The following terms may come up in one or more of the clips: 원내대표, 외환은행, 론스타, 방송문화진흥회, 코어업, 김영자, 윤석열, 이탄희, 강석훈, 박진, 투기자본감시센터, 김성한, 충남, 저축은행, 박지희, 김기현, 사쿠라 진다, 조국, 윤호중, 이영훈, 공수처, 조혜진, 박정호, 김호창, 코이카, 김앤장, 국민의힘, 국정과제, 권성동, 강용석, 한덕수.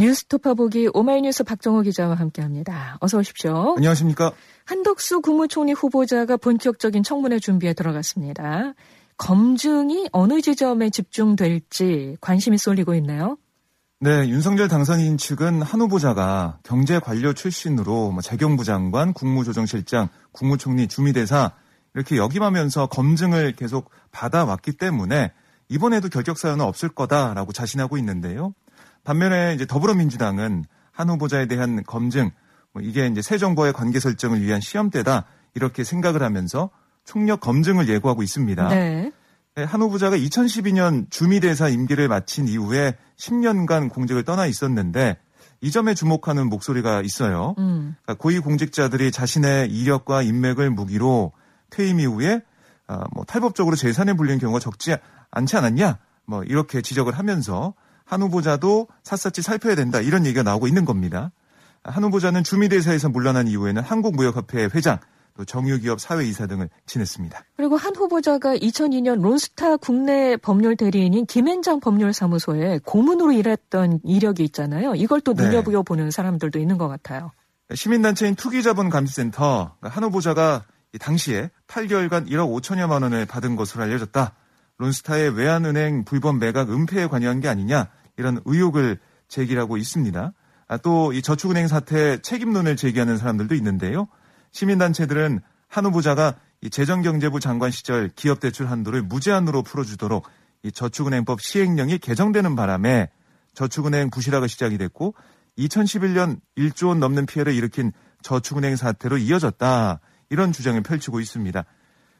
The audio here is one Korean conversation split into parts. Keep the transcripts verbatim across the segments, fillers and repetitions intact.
뉴스토파 보기 오마이뉴스 박정호 기자와 함께합니다. 어서 오십시오. 안녕하십니까. 한덕수 국무총리 후보자가 본격적인 청문회 준비에 들어갔습니다. 검증이 어느 지점에 집중될지 관심이 쏠리고 있나요? 네, 윤석열 당선인 측은 한 후보자가 경제관료 출신으로 재경부 장관, 국무조정실장, 국무총리, 주미대사 이렇게 역임하면서 검증을 계속 받아왔기 때문에 이번에도 결격 사유는 없을 거다라고 자신하고 있는데요. 반면에 이제 더불어민주당은 한 후보자에 대한 검증, 뭐 이게 이제 새 정부와의 관계 설정을 위한 시험대다 이렇게 생각을 하면서 총력 검증을 예고하고 있습니다. 네. 한 후보자가 이천십이 년 주미대사 임기를 마친 이후에 십 년간 공직을 떠나 있었는데 이 점에 주목하는 목소리가 있어요. 음. 그러니까 고위공직자들이 자신의 이력과 인맥을 무기로 퇴임 이후에 뭐 탈법적으로 재산에 불리는 경우가 적지 않지 않았냐 뭐 이렇게 지적을 하면서 한 후보자도 샅샅이 살펴야 된다 이런 얘기가 나오고 있는 겁니다. 한 후보자는 주미대사에서 물러난 이후에는 한국무역협회 회장, 또 정유기업 사회이사 등을 지냈습니다. 그리고 한 후보자가 이천이 년 론스타 국내 법률 대리인인 김앤장 법률사무소에 고문으로 일했던 이력이 있잖아요. 이걸 또 눈여겨보는 네. 사람들도 있는 것 같아요. 시민단체인 투기자본감시센터, 한 후보자가 당시에 팔 개월간 일억 오천여만 원을 받은 것으로 알려졌다. 론스타의 외환은행 불법 매각 은폐에 관여한 게 아니냐 이런 의혹을 제기하고 있습니다. 아, 또 이 저축은행 사태 책임론을 제기하는 사람들도 있는데요. 시민단체들은 한 후보자가 이 재정경제부 장관 시절 기업대출 한도를 무제한으로 풀어주도록 이 저축은행법 시행령이 개정되는 바람에 저축은행 부실화가 시작이 됐고 이천십일 년 일조 원 넘는 피해를 일으킨 저축은행 사태로 이어졌다. 이런 주장을 펼치고 있습니다.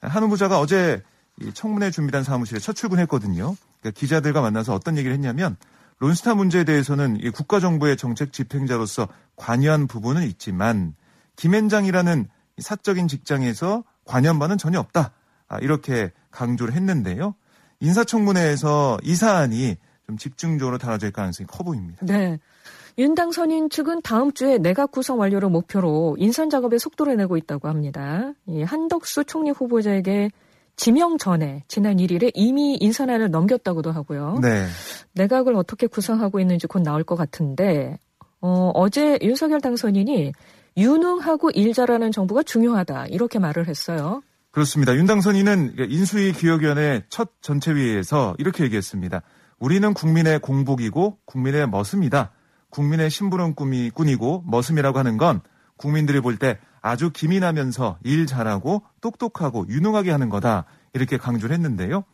한 후보자가 어제 이 청문회 준비단 사무실에 첫 출근했거든요. 그러니까 기자들과 만나서 어떤 얘기를 했냐면 론스타 문제에 대해서는 이 국가정부의 정책 집행자로서 관여한 부분은 있지만 김앤장이라는 사적인 직장에서 관여한 바는 전혀 없다. 아, 이렇게 강조를 했는데요. 인사청문회에서 이 사안이 좀 집중적으로 다뤄질 가능성이 커 보입니다. 네. 윤 당선인 측은 다음 주에 내각 구성 완료를 목표로 인선 작업에 속도를 내고 있다고 합니다. 이 한덕수 총리 후보자에게 지명 전에 지난 일 일에 이미 인선안을 넘겼다고도 하고요. 네. 내각을 어떻게 구성하고 있는지 곧 나올 것 같은데 어, 어제 윤석열 당선인이 유능하고 일 잘하는 정부가 중요하다 이렇게 말을 했어요. 그렇습니다. 윤 당선인은 인수위 기획위원회 첫 전체회의에서 이렇게 얘기했습니다. 우리는 국민의 공복이고 국민의 머슴이다. 국민의 심부름 꿈이 꾼이고 머슴이라고 하는 건 국민들이 볼 때 아주 기민하면서 일 잘하고 똑똑하고 유능하게 하는 거다 이렇게 강조를 했는데요.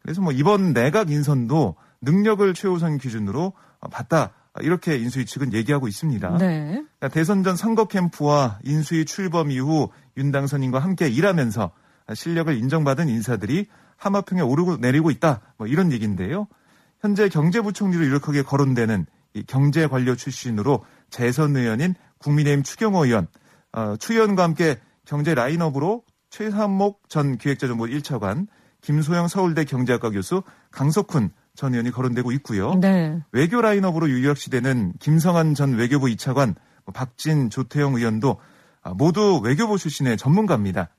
그래서 뭐 이번 내각 인선도 능력을 최우선 기준으로 봤다 이렇게 인수위 측은 얘기하고 있습니다. 네. 대선 전 선거 캠프와 인수위 출범 이후 윤 당선인과 함께 일하면서 실력을 인정받은 인사들이 하마평에 오르고 내리고 있다 뭐 이런 얘기인데요. 현재 경제부총리로 유력하게 거론되는 이 경제관료 출신으로 재선 의원인 국민의힘 추경호 의원, 어, 추 의원과 함께 경제 라인업으로 최상목 전 기획자정보 일 차관, 김소영 서울대 경제학과 교수, 강석훈 전 의원이 거론되고 있고요. 네. 외교 라인업으로 유력시되는 김성한 전 외교부 이 차관, 박진, 조태용 의원도 모두 외교부 출신의 전문가입니다.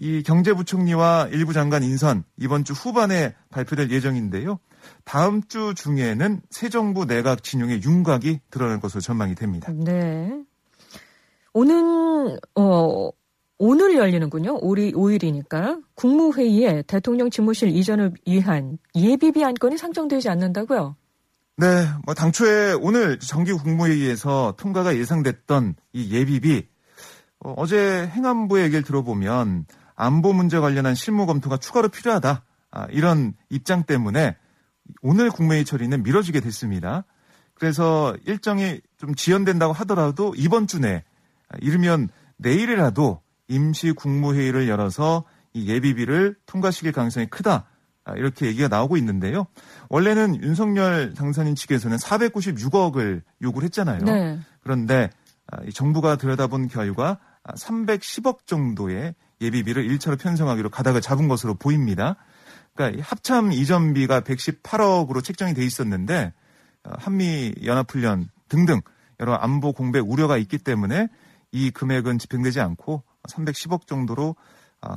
이 경제부총리와 일부 장관 인선 이번 주 후반에 발표될 예정인데요. 다음 주 중에는 새 정부 내각 진영의 윤곽이 드러날 것으로 전망이 됩니다. 네. 오는 어 오늘 열리는군요. 오리 오 일이니까 국무회의에 대통령 집무실 이전을 위한 예비비 안건이 상정되지 않는다고요? 네. 뭐 당초에 오늘 정기 국무회의에서 통과가 예상됐던 이 예비비 어, 어제 행안부의 얘기를 들어보면 안보 문제 관련한 실무 검토가 추가로 필요하다. 아, 이런 입장 때문에 오늘 국무회의 처리는 미뤄지게 됐습니다. 그래서 일정이 좀 지연된다고 하더라도 이번 주 내에 이르면 내일이라도 임시 국무회의를 열어서 이 예비비를 통과시킬 가능성이 크다. 아, 이렇게 얘기가 나오고 있는데요. 원래는 윤석열 당선인 측에서는 사백구십육억을 요구를 했잖아요. 네. 그런데 정부가 들여다본 결과 삼백십억 정도의 예비비를 일 차로 편성하기로 가닥을 잡은 것으로 보입니다. 그러니까 합참 이전비가 백십팔억으로 책정이 돼 있었는데 한미연합훈련 등등 여러 안보 공백 우려가 있기 때문에 이 금액은 집행되지 않고 삼백십억 정도로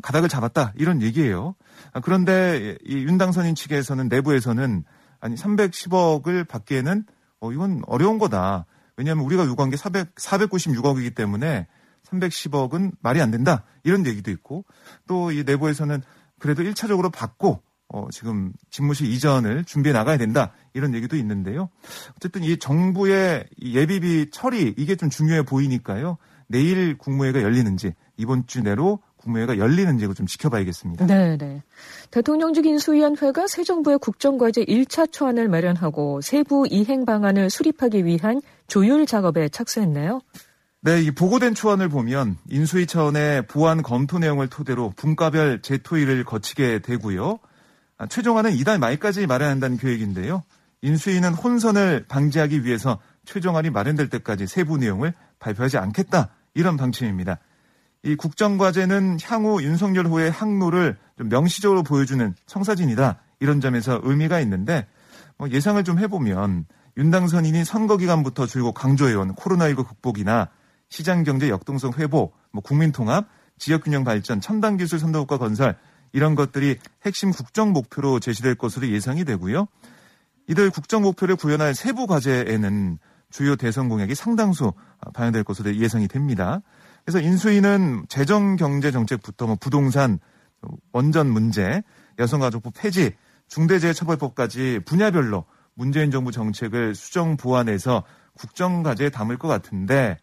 가닥을 잡았다 이런 얘기예요. 그런데 이 윤 당선인 측에서는 내부에서는 아니 삼백십억을 받기에는 어, 이건 어려운 거다. 왜냐하면 우리가 요구한 게 사백구십육억이기 때문에 삼백십억은 말이 안 된다. 이런 얘기도 있고 또 이 내부에서는 그래도 일 차적으로 받고 어, 지금 집무실 이전을 준비해 나가야 된다. 이런 얘기도 있는데요. 어쨌든 이 정부의 예비비 처리 이게 좀 중요해 보이니까요. 내일 국무회의가 열리는지 이번 주 내로 국무회의가 열리는지 좀 지켜봐야겠습니다. 네네. 대통령직 인수위원회가 새 정부의 국정과제 일 차 초안을 마련하고 세부 이행 방안을 수립하기 위한 조율 작업에 착수했네요. 네, 이 보고된 초안을 보면 인수위 차원의 보완 검토 내용을 토대로 분과별 재토의를 거치게 되고요. 아, 최종안은 이달 말까지 마련한다는 계획인데요. 인수위는 혼선을 방지하기 위해서 최종안이 마련될 때까지 세부 내용을 발표하지 않겠다 이런 방침입니다. 이 국정과제는 향후 윤석열 후의 항로를 좀 명시적으로 보여주는 청사진이다. 이런 점에서 의미가 있는데 뭐 예상을 좀 해보면 윤당선인이 선거기간부터 줄곧 강조해온 코로나십구 극복이나 시장경제 역동성 회복, 뭐 국민통합, 지역균형 발전, 첨단기술 선도국가 건설 이런 것들이 핵심 국정 목표로 제시될 것으로 예상이 되고요. 이들 국정 목표를 구현할 세부 과제에는 주요 대선 공약이 상당수 반영될 것으로 예상이 됩니다. 그래서 인수위는 재정 경제 정책부터 뭐 부동산, 원전 문제, 여성가족부 폐지, 중대재해처벌법까지 분야별로 문재인 정부 정책을 수정 보완해서 국정과제에 담을 것 같은데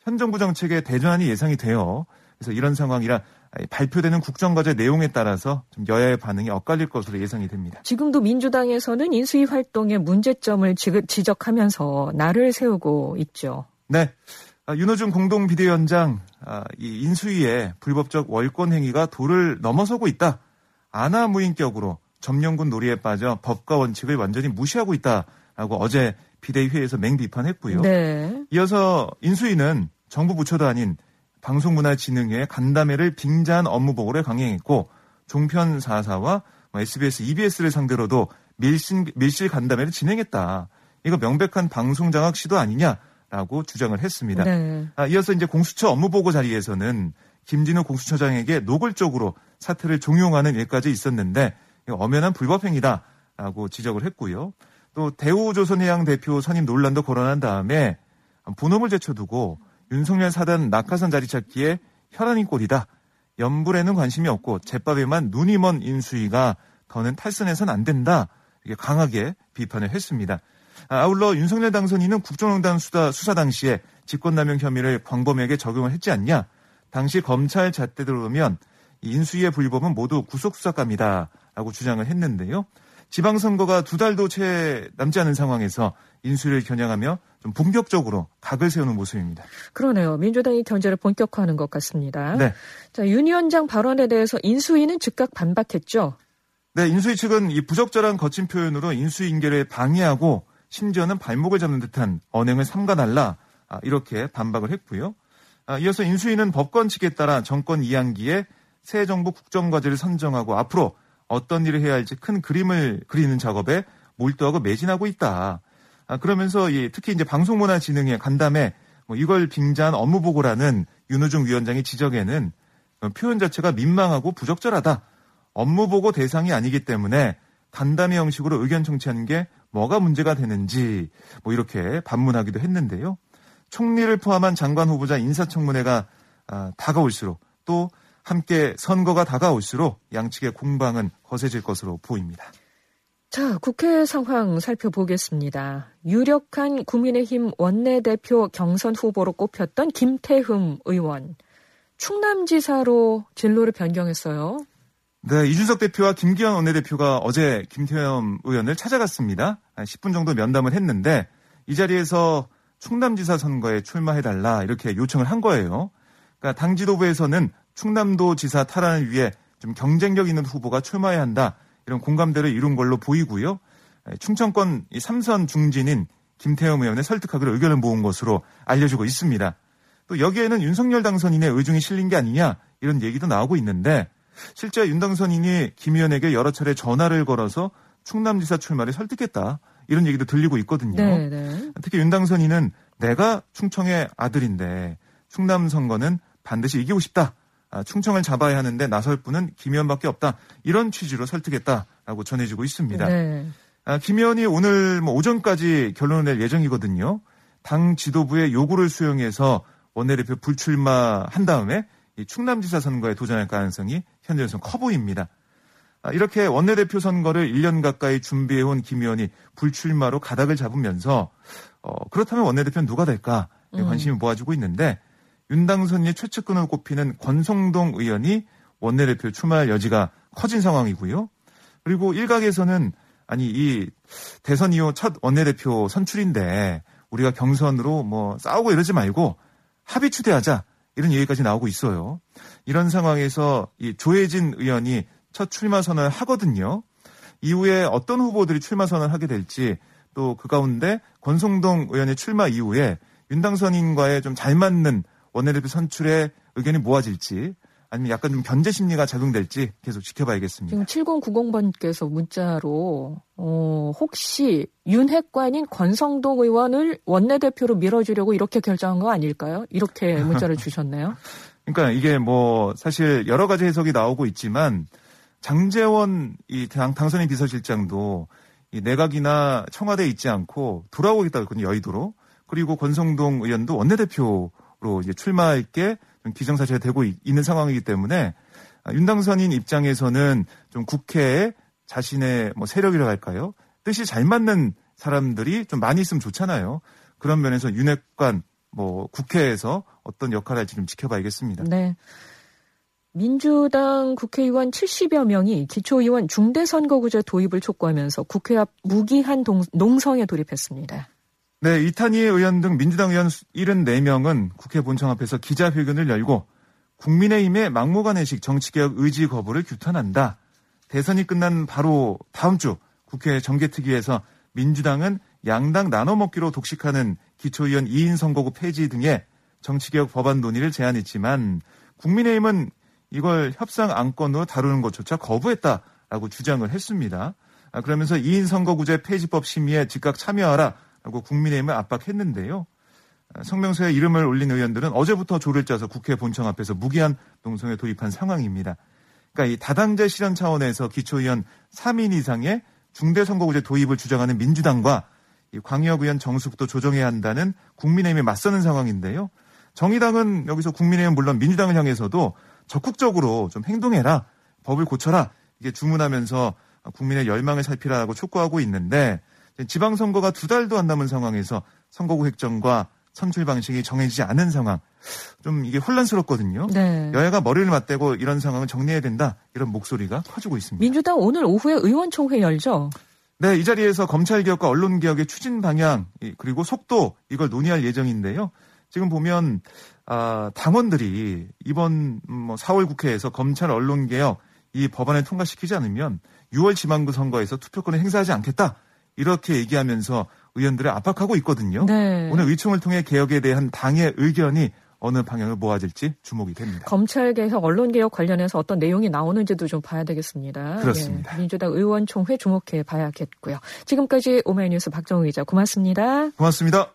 현 정부 정책의 대전환이 예상이 돼요. 그래서 이런 상황이라 발표되는 국정과제 내용에 따라서 좀 여야의 반응이 엇갈릴 것으로 예상이 됩니다. 지금도 민주당에서는 인수위 활동의 문제점을 지적하면서 날을 세우고 있죠. 네. 윤호중 공동 비대위원장, 이 인수위의 불법적 월권 행위가 도를 넘어서고 있다. 안하무인격으로 점령군 놀이에 빠져 법과 원칙을 완전히 무시하고 있다라고 어제 비대위회에서 맹비판했고요. 네. 이어서 인수위는 정부 부처도 아닌 방송문화진흥회의 간담회를 빙자한 업무보고를 강행했고 종편 사 사와 에스비에스, 이비에스를 상대로도 밀실, 밀실 간담회를 진행했다. 이거 명백한 방송장악 시도 아니냐? 라고 주장을 했습니다. 네. 아, 이어서 이제 공수처 업무보고 자리에서는 김진우 공수처장에게 노골적으로 사태를 종용하는 일까지 있었는데 엄연한 불법행위다라고 지적을 했고요. 또 대우조선해양 대표 선임 논란도 거론한 다음에 본업을 제쳐두고 윤석열 사단 낙하산 자리 찾기에 혈안인 꼴이다. 연불에는 관심이 없고 잿밥에만 눈이 먼 인수위가 더는 탈선해서는 안 된다. 이렇게 강하게 비판을 했습니다. 아울러 윤석열 당선인은 국정농단 수사, 수사 당시에 직권남용 혐의를 광범위하게 적용을 했지 않냐. 당시 검찰 잣대로 보면 인수위의 불법은 모두 구속수사감이다라고 주장을 했는데요. 지방선거가 두 달도 채 남지 않은 상황에서 인수위를 겨냥하며 좀 본격적으로 각을 세우는 모습입니다. 그러네요. 민주당이 견제를 본격화하는 것 같습니다. 네. 자, 윤 위원장 발언에 대해서 인수위는 즉각 반박했죠. 네, 인수위 측은 이 부적절한 거친 표현으로 인수위 인계를 방해하고 심지어는 발목을 잡는 듯한 언행을 삼가달라 이렇게 반박을 했고요. 이어서 인수위는 법권 측에 따라 정권 이양기에 새 정부 국정과제를 선정하고 앞으로 어떤 일을 해야 할지 큰 그림을 그리는 작업에 몰두하고 매진하고 있다. 그러면서 특히 이제 방송문화진흥회 간담회 이걸 빙자한 업무보고라는 윤호중 위원장의 지적에는 표현 자체가 민망하고 부적절하다. 업무보고 대상이 아니기 때문에 간담회 형식으로 의견 청취하는 게 뭐가 문제가 되는지 뭐 이렇게 반문하기도 했는데요. 총리를 포함한 장관 후보자 인사청문회가 다가올수록 또 함께 선거가 다가올수록 양측의 공방은 거세질 것으로 보입니다. 자, 국회 상황 살펴보겠습니다. 유력한 국민의힘 원내대표 경선 후보로 꼽혔던 김태흠 의원. 충남지사로 진로를 변경했어요. 네, 이준석 대표와 김기현 원내대표가 어제 김태흠 의원을 찾아갔습니다. 십 분 정도 면담을 했는데 이 자리에서 충남지사 선거에 출마해달라 이렇게 요청을 한 거예요. 그러니까 당 지도부에서는 충남도 지사 탈환을 위해 좀 경쟁력 있는 후보가 출마해야 한다 이런 공감대를 이룬 걸로 보이고요. 충청권 삼선 중진인 김태흠 의원을 설득하기로 의견을 모은 것으로 알려지고 있습니다. 또 여기에는 윤석열 당선인의 의중이 실린 게 아니냐 이런 얘기도 나오고 있는데 실제 윤 당선인이 김 의원에게 여러 차례 전화를 걸어서 충남지사 출마를 설득했다. 이런 얘기도 들리고 있거든요. 네네. 특히 윤 당선인은 내가 충청의 아들인데 충남 선거는 반드시 이기고 싶다. 아, 충청을 잡아야 하는데 나설 분은 김 의원밖에 없다. 이런 취지로 설득했다라고 전해지고 있습니다. 네. 아, 김 의원이 오늘 뭐 오전까지 결론을 낼 예정이거든요. 당 지도부의 요구를 수용해서 원내대표 불출마한 다음에 이 충남지사 선거에 도전할 가능성이 현재로서는 커 보입니다. 아, 이렇게 원내대표 선거를 일 년 가까이 준비해온 김 의원이 불출마로 가닥을 잡으면서 어, 그렇다면 원내대표는 누가 될까 음. 관심이 모아지고 있는데 윤당선의 최측근으로 꼽히는 권성동 의원이 원내대표 출마할 여지가 커진 상황이고요. 그리고 일각에서는 아니 이 대선 이후 첫 원내대표 선출인데 우리가 경선으로 뭐 싸우고 이러지 말고 합의 추대하자 이런 얘기까지 나오고 있어요. 이런 상황에서 이 조혜진 의원이 첫 출마 선언을 하거든요. 이후에 어떤 후보들이 출마 선언을 하게 될지 또 그 가운데 권성동 의원의 출마 이후에 윤당선인과의 좀 잘 맞는 원내대표 선출에 의견이 모아질지 아니면 약간 좀 견제 심리가 작용될지 계속 지켜봐야겠습니다. 지금 칠공구공 번께서 문자로 어, 혹시 윤핵관인 권성동 의원을 원내대표로 밀어주려고 이렇게 결정한 거 아닐까요? 이렇게 문자를 주셨네요. 그러니까 이게 뭐 사실 여러 가지 해석이 나오고 있지만 장제원 이 당, 당선인 비서실장도 이 내각이나 청와대에 있지 않고 돌아오겠다고 했거든요. 여의도로. 그리고 권성동 의원도 원내대표로 이제 출마할 게 기정사실화 되고 있는 상황이기 때문에 윤당선인 입장에서는 좀 국회에 자신의 뭐 세력이라고 할까요? 뜻이 잘 맞는 사람들이 좀 많이 있으면 좋잖아요. 그런 면에서 윤핵관 뭐 국회에서 어떤 역할을 할지 좀 지켜봐야겠습니다. 네. 민주당 국회의원 칠십여 명이 기초의원 중대선거구제 도입을 촉구하면서 국회 앞 무기한 동, 농성에 돌입했습니다. 네, 이탄희 의원 등 민주당 의원 일흔네 명은 국회 본청 앞에서 기자회견을 열고 국민의힘의 막무가내식 정치개혁 의지 거부를 규탄한다. 대선이 끝난 바로 다음 주 국회 정개특위에서 민주당은 양당 나눠먹기로 독식하는 기초의원 이 인 선거구 폐지 등의 정치개혁 법안 논의를 제안했지만 국민의힘은 이걸 협상 안건으로 다루는 것조차 거부했다라고 주장을 했습니다. 그러면서 이 인 선거구제 폐지법 심의에 즉각 참여하라. 라고 국민의힘을 압박했는데요. 성명서에 이름을 올린 의원들은 어제부터 조를 짜서 국회 본청 앞에서 무기한 농성에 돌입한 상황입니다. 그러니까 이 다당제 실현 차원에서 기초의원 삼 인 이상의 중대선거구제 도입을 주장하는 민주당과 이 광역의원 정수부터 조정해야 한다는 국민의힘에 맞서는 상황인데요. 정의당은 여기서 국민의힘 물론 민주당을 향해서도 적극적으로 좀 행동해라, 법을 고쳐라 이게 주문하면서 국민의 열망을 살피라고 촉구하고 있는데 지방선거가 두 달도 안 남은 상황에서 선거구 획정과 선출 방식이 정해지지 않은 상황. 좀 이게 혼란스럽거든요. 네. 여야가 머리를 맞대고 이런 상황을 정리해야 된다. 이런 목소리가 커지고 있습니다. 민주당 오늘 오후에 의원총회 열죠? 네. 이 자리에서 검찰개혁과 언론개혁의 추진 방향 그리고 속도 이걸 논의할 예정인데요. 지금 보면 아, 당원들이 이번 뭐 사월 국회에서 검찰 언론개혁 이 법안을 통과시키지 않으면 유월 지방구 선거에서 투표권을 행사하지 않겠다. 이렇게 얘기하면서 의원들을 압박하고 있거든요. 네. 오늘 의총을 통해 개혁에 대한 당의 의견이 어느 방향으로 모아질지 주목이 됩니다. 검찰개혁, 언론개혁 관련해서 어떤 내용이 나오는지도 좀 봐야 되겠습니다. 그렇습니다. 예, 민주당 의원총회 주목해 봐야겠고요. 지금까지 오마이뉴스 박정우 기자 고맙습니다. 고맙습니다.